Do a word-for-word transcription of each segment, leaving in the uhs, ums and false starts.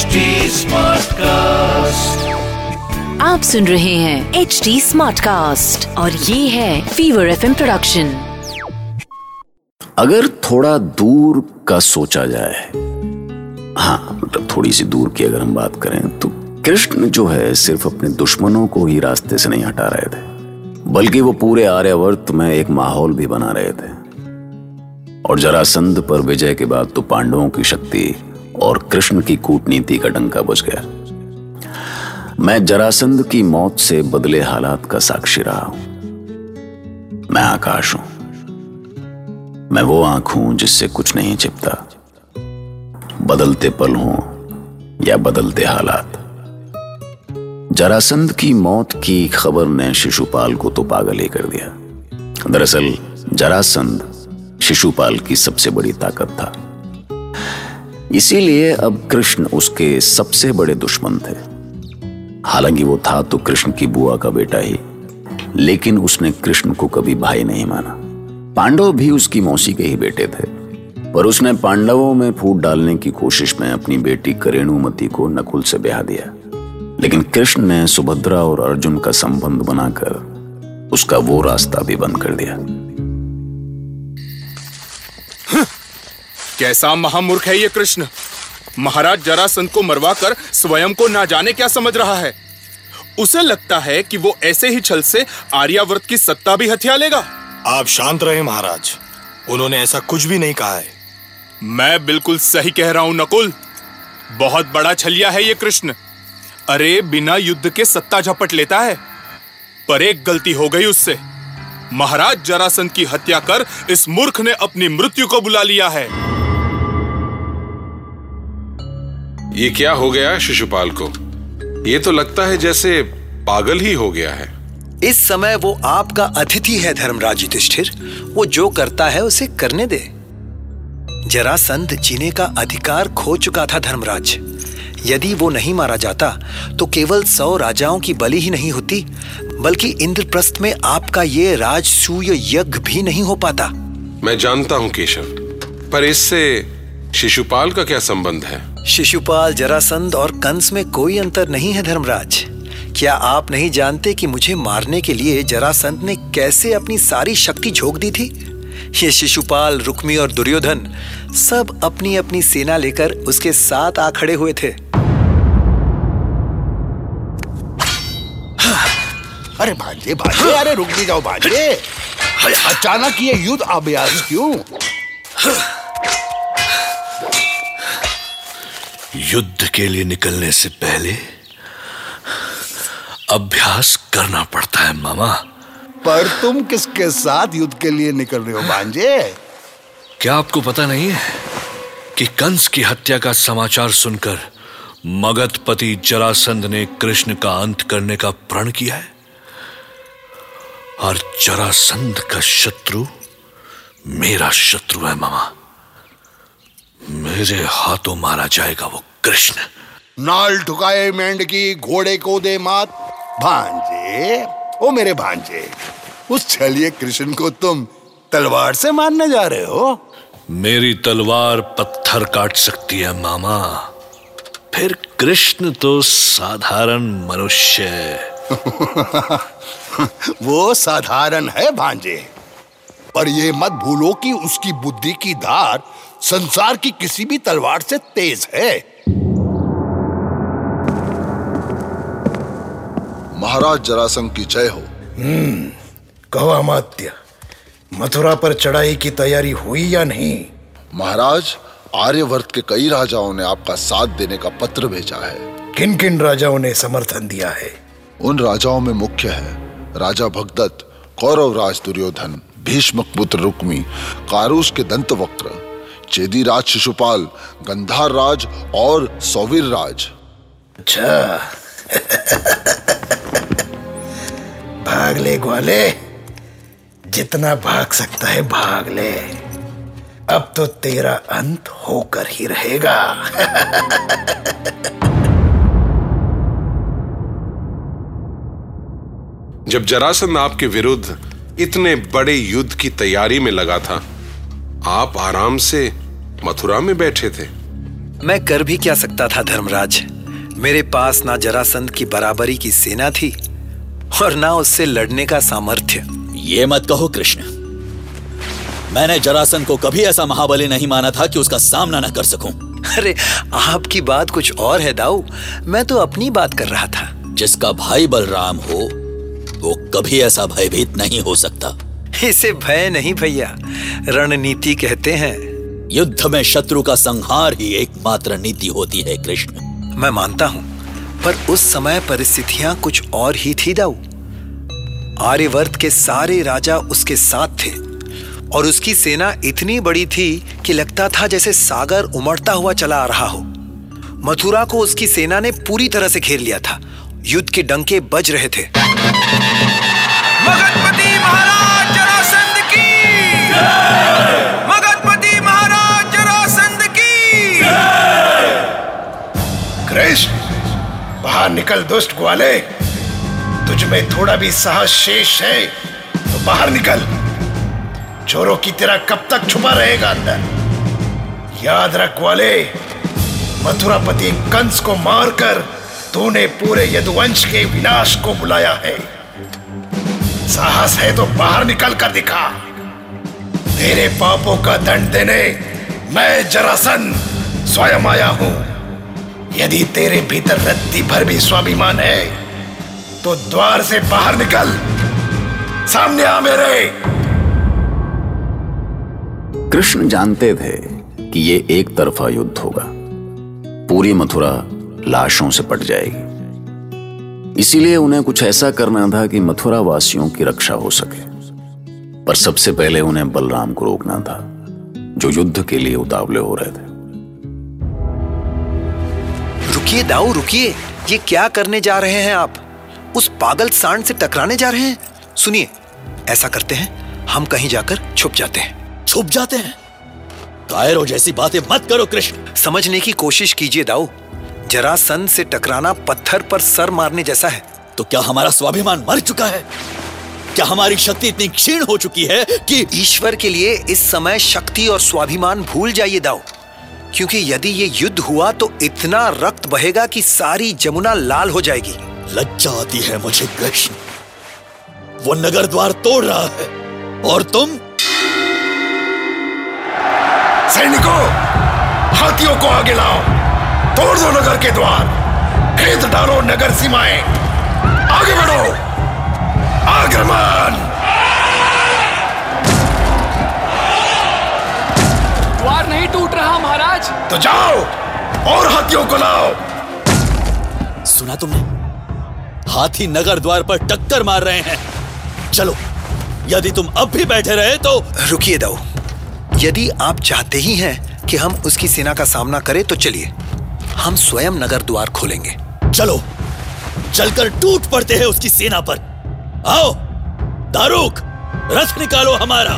H T Smartcast. आप सुन रहे हैं एच टी स्मार्टकास्ट और ये है फीवर एफ एम प्रोडक्शन। अगर थोड़ा दूर का सोचा जाए, हाँ मतलब थोड़ी सी दूर की अगर हम बात करें, तो कृष्ण जो है सिर्फ अपने दुश्मनों को ही रास्ते से नहीं हटा रहे थे, बल्कि वो पूरे आर्यावर्त में एक माहौल भी बना रहे थे। और जरासंध पर विजय के बाद तो पांडवों की शक्ति और कृष्ण की कूटनीति का डंका बज गया। मैं जरासंध की मौत से बदले हालात का साक्षी रहा हूं। मैं आकाश हूं, मैं वो आंख हूं जिससे कुछ नहीं छिपता। बदलते पल हों या बदलते हालात, जरासंध की मौत की खबर ने शिशुपाल को तो पागल ही कर दिया। दरअसल जरासंध शिशुपाल की सबसे बड़ी ताकत था, इसीलिए अब कृष्ण उसके सबसे बड़े दुश्मन थे। हालांकि वो था तो कृष्ण की बुआ का बेटा ही, लेकिन उसने कृष्ण को कभी भाई नहीं माना। पांडव भी उसकी मौसी के ही बेटे थे, पर उसने पांडवों में फूट डालने की कोशिश में अपनी बेटी करेणुमति को नकुल से ब्याह दिया। लेकिन कृष्ण ने सुभद्रा और अर्जुन का संबंध बनाकर उसका वो रास्ता भी बंद कर दिया। कैसा महामूर्ख है ये कृष्ण! महाराज जरासंध को मरवाकर स्वयं को ना जाने क्या समझ रहा है। उसे लगता है कि वो ऐसे ही छल से आर्यावर्त की सत्ता भी हथिया लेगा। आप शांत रहे महाराज, उन्होंने ऐसा कुछ भी नहीं कहा है। मैं बिल्कुल सही कह रहा हूं नकुल, बहुत बड़ा छलिया है ये कृष्ण। अरे बिना युद्ध के सत्ता झपट लेता है, पर एक गलती हो गई उससे। महाराज जरासंध की हत्या कर इस मूर्ख ने अपनी मृत्यु को बुला लिया है। ये क्या हो गया शिशुपाल को? ये तो लगता है जैसे पागल ही हो गया है। इस समय वो आपका अतिथि है धर्मराज युधिष्ठिर, वो जो करता है उसे करने दे। जरासंध जीने का अधिकार खो चुका था धर्मराज। यदि वो नहीं मारा जाता तो केवल सौ राजाओं की बलि ही नहीं होती, बल्कि इंद्रप्रस्थ में आपका ये राजसूय यज्ञ भी नहीं हो पाता। मैं जानता हूँ केशव, पर इससे शिशुपाल का क्या संबंध है? शिशुपाल, जरासंध और कंस में कोई अंतर नहीं है धर्मराज। क्या आप नहीं जानते कि मुझे मारने के लिए जरासंध ने कैसे अपनी सारी शक्ति झोंक दी थी? ये शिशुपाल, रुक्मी और दुर्योधन सब अपनी अपनी सेना लेकर उसके साथ आ खड़े हुए थे। अरे भांजे भांजे, अरे रुक भी जाओ भांजे, अचानक ये युद्ध अभ्यास क्यों? युद्ध के लिए निकलने से पहले अभ्यास करना पड़ता है मामा। पर तुम किसके साथ युद्ध के लिए निकल रहे हो भांजे? क्या आपको पता नहीं है कि कंस की हत्या का समाचार सुनकर मगधपति जरासंध ने कृष्ण का अंत करने का प्रण किया है, और जरासंध का शत्रु मेरा शत्रु है मामा। मेरे हाथों मारा जाएगा वो कृष्ण। नाल ठुकाए मेंढकी, घोड़े को दे मात। भांजे, ओ मेरे भांजे, उस छलिए कृष्ण को तुम तलवार से मारने जा रहे हो? मेरी तलवार पत्थर काट सकती है मामा, फिर कृष्ण तो साधारण मनुष्य है। वो साधारण है भांजे, पर ये मत भूलो कि उसकी बुद्धि की धार संसार की किसी भी तलवार से तेज है। महाराज जरासंध की जय हो। हम्म, कहो अमात्य, मथुरा पर चढ़ाई की तैयारी हुई या नहीं? महाराज, आर्यवर्त के कई राजाओं ने आपका साथ देने का पत्र भेजा है। किन किन राजाओं ने समर्थन दिया है? उन राजाओं में मुख्य है राजा भगदत्त, कौरव राज दुर्योधन, भीष्म पुत्र रुक्मी, कारूस के दंतवक्त्र, चेदी राज शिशुपाल, गंधार राज और सौवीर राज। अच्छा। भाग ले ग्वाले, जितना भाग सकता है भाग ले, अब तो तेरा अंत होकर ही रहेगा। जब जरासंध आपके विरुद्ध इतने बड़े युद्ध की तैयारी में लगा था, आप आराम से मथुरा में बैठे थे। मैं कर भी क्या सकता था धर्मराज। मेरे पास ना जरासंध की बराबरी की सेना थी और ना उससे लड़ने का सामर्थ्य। ये मत कहो कृष्ण, मैंने जरासंध को कभी ऐसा महाबली नहीं माना था कि उसका सामना न कर सकूं। अरे आपकी बात कुछ और है दाऊ, मैं तो अपनी बात कर रहा था। जिसका भाई बलराम हो वो कभी ऐसा भयभीत नहीं हो सकता। इसे भय नहीं भैया, रणनीति कहते हैं। युद्ध में शत्रु का संहार ही एकमात्र नीति होती है कृष्ण। मैं मानता हूं, पर उस समय परिस्थितियां कुछ और ही थी दाऊ। आर्यवर्त के सारे राजा उसके साथ थे और उसकी सेना इतनी बड़ी थी कि लगता था जैसे सागर उमड़ता हुआ चला आ रहा हो। मथुरा को उसकी सेना ने पूरी तरह से घेर लिया था। युद्ध के डंके बज रहे थे। मगधपति महाराज जरासंध की जय! मगधपति महाराज जरासंध की जय! कृष्ण, बाहर निकल दुष्ट ग्वाले, तुझ में थोड़ा भी साहस शेष है तो बाहर निकल। चोरों की तेरा कब तक छुपा रहेगा अंदर? याद रख वाले, मथुरापति कंस को मारकर तूने पूरे यदुवंश के विनाश को बुलाया है। साहस है तो बाहर निकल कर दिखा। तेरे पापों का दंड देने मैं जरासंध स्वयं आया हूं। यदि तेरे भीतर रत्ती भर भी स्वाभिमान है तो द्वार से बाहर निकल, सामने आ मेरे। कृष्ण जानते थे कि ये एक तरफा युद्ध होगा, पूरी मथुरा लाशों से पट जाएगी। इसीलिए उन्हें कुछ ऐसा करना था कि मथुरा वासियों की रक्षा हो सके। पर सबसे पहले उन्हें बलराम को रोकना था, जो युद्ध के लिए उतावले हो रहे थे। रुकिए दाऊ, रुकिए, ये क्या करने जा रहे हैं आप? उस पागल सांड से टकराने जा रहे हैं? सुनिए, ऐसा करते हैं, हम कहीं जाकर छुप जाते हैं। छुप जाते हैं? कायरों जैसी बातें मत करो कृष्ण। समझने की कोशिश कीजिए दाऊ, जरासंध से टकराना पत्थर पर सर मारने जैसा है। तो क्या हमारा स्वाभिमान मर चुका है? क्या हमारी शक्ति इतनी क्षीण हो चुकी है कि ईश्वर के लिए इस समय शक्ति और स्वाभिमान भूल जाइए दाऊ, क्योंकि यदि ये युद्ध हुआ तो इतना रक्त बहेगा कि सारी जमुना लाल हो जाएगी। लज्जा आती है मुझे कृष्ण, वो नगर द्वार तोड़ रहा है और तुम सैनिकों, हाथियों को आगे लाओ, तोड़ दो नगर के द्वार, भेद डालो नगर सीमाएं, आगे बढ़ो, आक्रमण! द्वार नहीं टूट रहा महाराज। तो जाओ और हाथियों को लाओ। सुना तुमने? हाथी नगर द्वार पर टक्कर मार रहे हैं। चलो, यदि तुम अब भी बैठे रहे तो। रुकिए दाऊ, यदि आप चाहते ही हैं कि हम उसकी सेना का सामना करें तो चलिए, हम स्वयं नगर द्वार खोलेंगे। चलो, चलकर टूट पड़ते हैं उसकी सेना पर। आओ दारुक, रथ निकालो हमारा।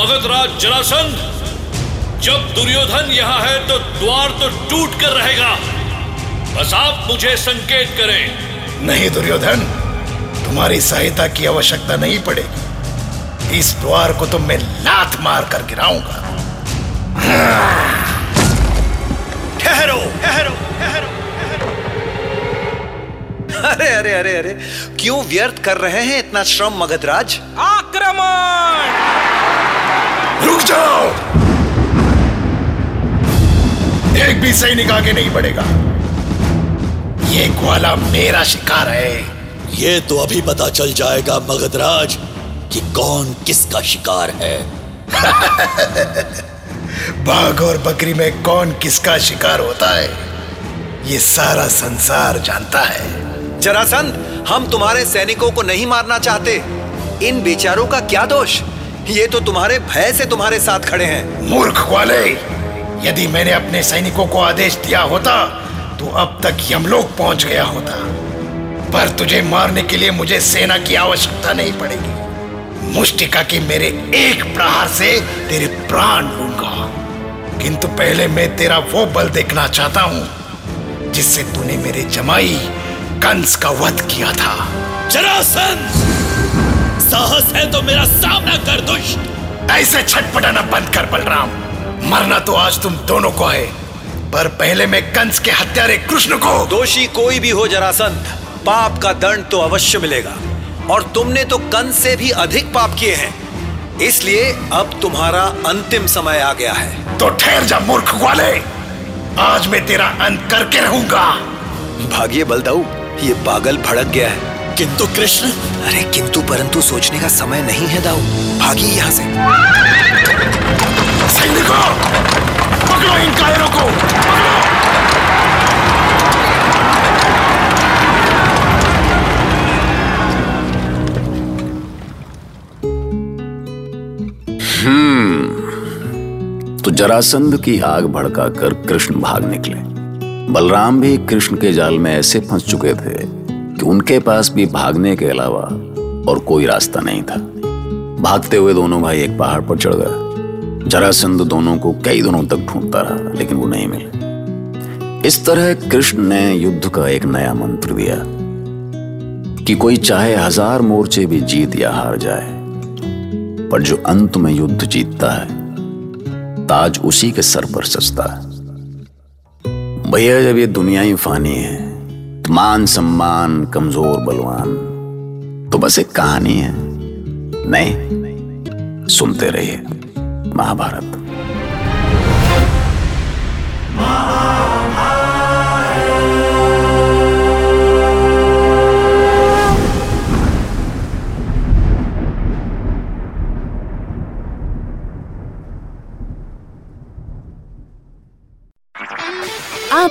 मगधराज जरासंध, जब दुर्योधन यहाँ है तो द्वार तो टूट कर रहेगा। बस आप मुझे संकेत करें। नहीं दुर्योधन, तुम्हारी सहायता की आवश्यकता नहीं पड़ेगी। इस द्वार को तो मैं लात मार कर गिराऊंगा। ठहरो, ठहरो, ठहरो। अरे अरे अरे अरे, क्यों व्यर्थ कर रहे हैं इतना श्रम मगधराज? आक्रमण! रुक जाओ, एक भी सैनिक आगे नहीं बढ़ेगा। ये ग्वाला मेरा शिकार है। ये तो अभी पता चल जाएगा मगधराज कि कौन किसका शिकार है। बाघ और बकरी में कौन किसका शिकार होता है ये सारा संसार जानता है। जरासंध, हम तुम्हारे सैनिकों को नहीं मारना चाहते। इन बेचारों का क्या दोष? ये तो तुम्हारे भय से तुम्हारे साथ खड़े हैं। मूर्ख ग्वाले, यदि मैंने अपने सैनिकों को आदेश दिया होता तो अब तक यमलोक पहुंच गया होता। पर तुझे मारने के लिए मुझे सेना की आवश्यकता नहीं पड़ेगी। मुष्टिका के मेरे एक प्रहार से तेरे प्राण लूंगा, किंतु पहले मैं तेरा वो बल देखना चाहता हूं जिससे तूने मेरे जमाई कंस का वध किया था। जरासंध, साहस है तो मेरा सामना कर दुष्ट। ऐसे छटपटाना बंद कर बलराम, मरना तो आज तुम दोनों को है, पर पहले मैं कंस के हत्यारे कृष्ण को। दोषी कोई भी हो जरासंध, पाप का दंड तो अवश्य मिलेगा, और तुमने तो कंस से भी अधिक पाप किए हैं, इसलिए अब तुम्हारा अंतिम समय आ गया है। तो ठहर जा मूर्ख ग्वाले, आज मैं तेरा अंत करके रहूंगा। भागिए बलदाऊ, ये पागल भड़क गया है। किंतु कृष्ण। अरे किंतु परंतु सोचने का समय नहीं है दाऊ, भागिए यहाँ से। सैनिकों, पकड़ो इन कायरों को, पकड़ो। तो जरासंध की आग भड़काकर कृष्ण भाग निकले। बलराम भी कृष्ण के जाल में ऐसे फंस चुके थे कि उनके पास भी भागने के अलावा और कोई रास्ता नहीं था। भागते हुए दोनों भाई एक पहाड़ पर चढ़ गए। जरासंध दोनों को कई दिनों तक ढूंढता रहा, लेकिन वो नहीं मिले। इस तरह कृष्ण ने युद्ध का एक नया मंत्र दिया कि कोई चाहे हजार मोर्चे भी जीत या हार जाए, पर जो अंत में युद्ध जीतता है ताज उसी के सर पर सजता है। भैया जब ये दुनिया ही फानी है, तो मान सम्मान कमजोर बलवान तो बस एक कहानी है। नहीं, सुनते रहिए महाभारत। आप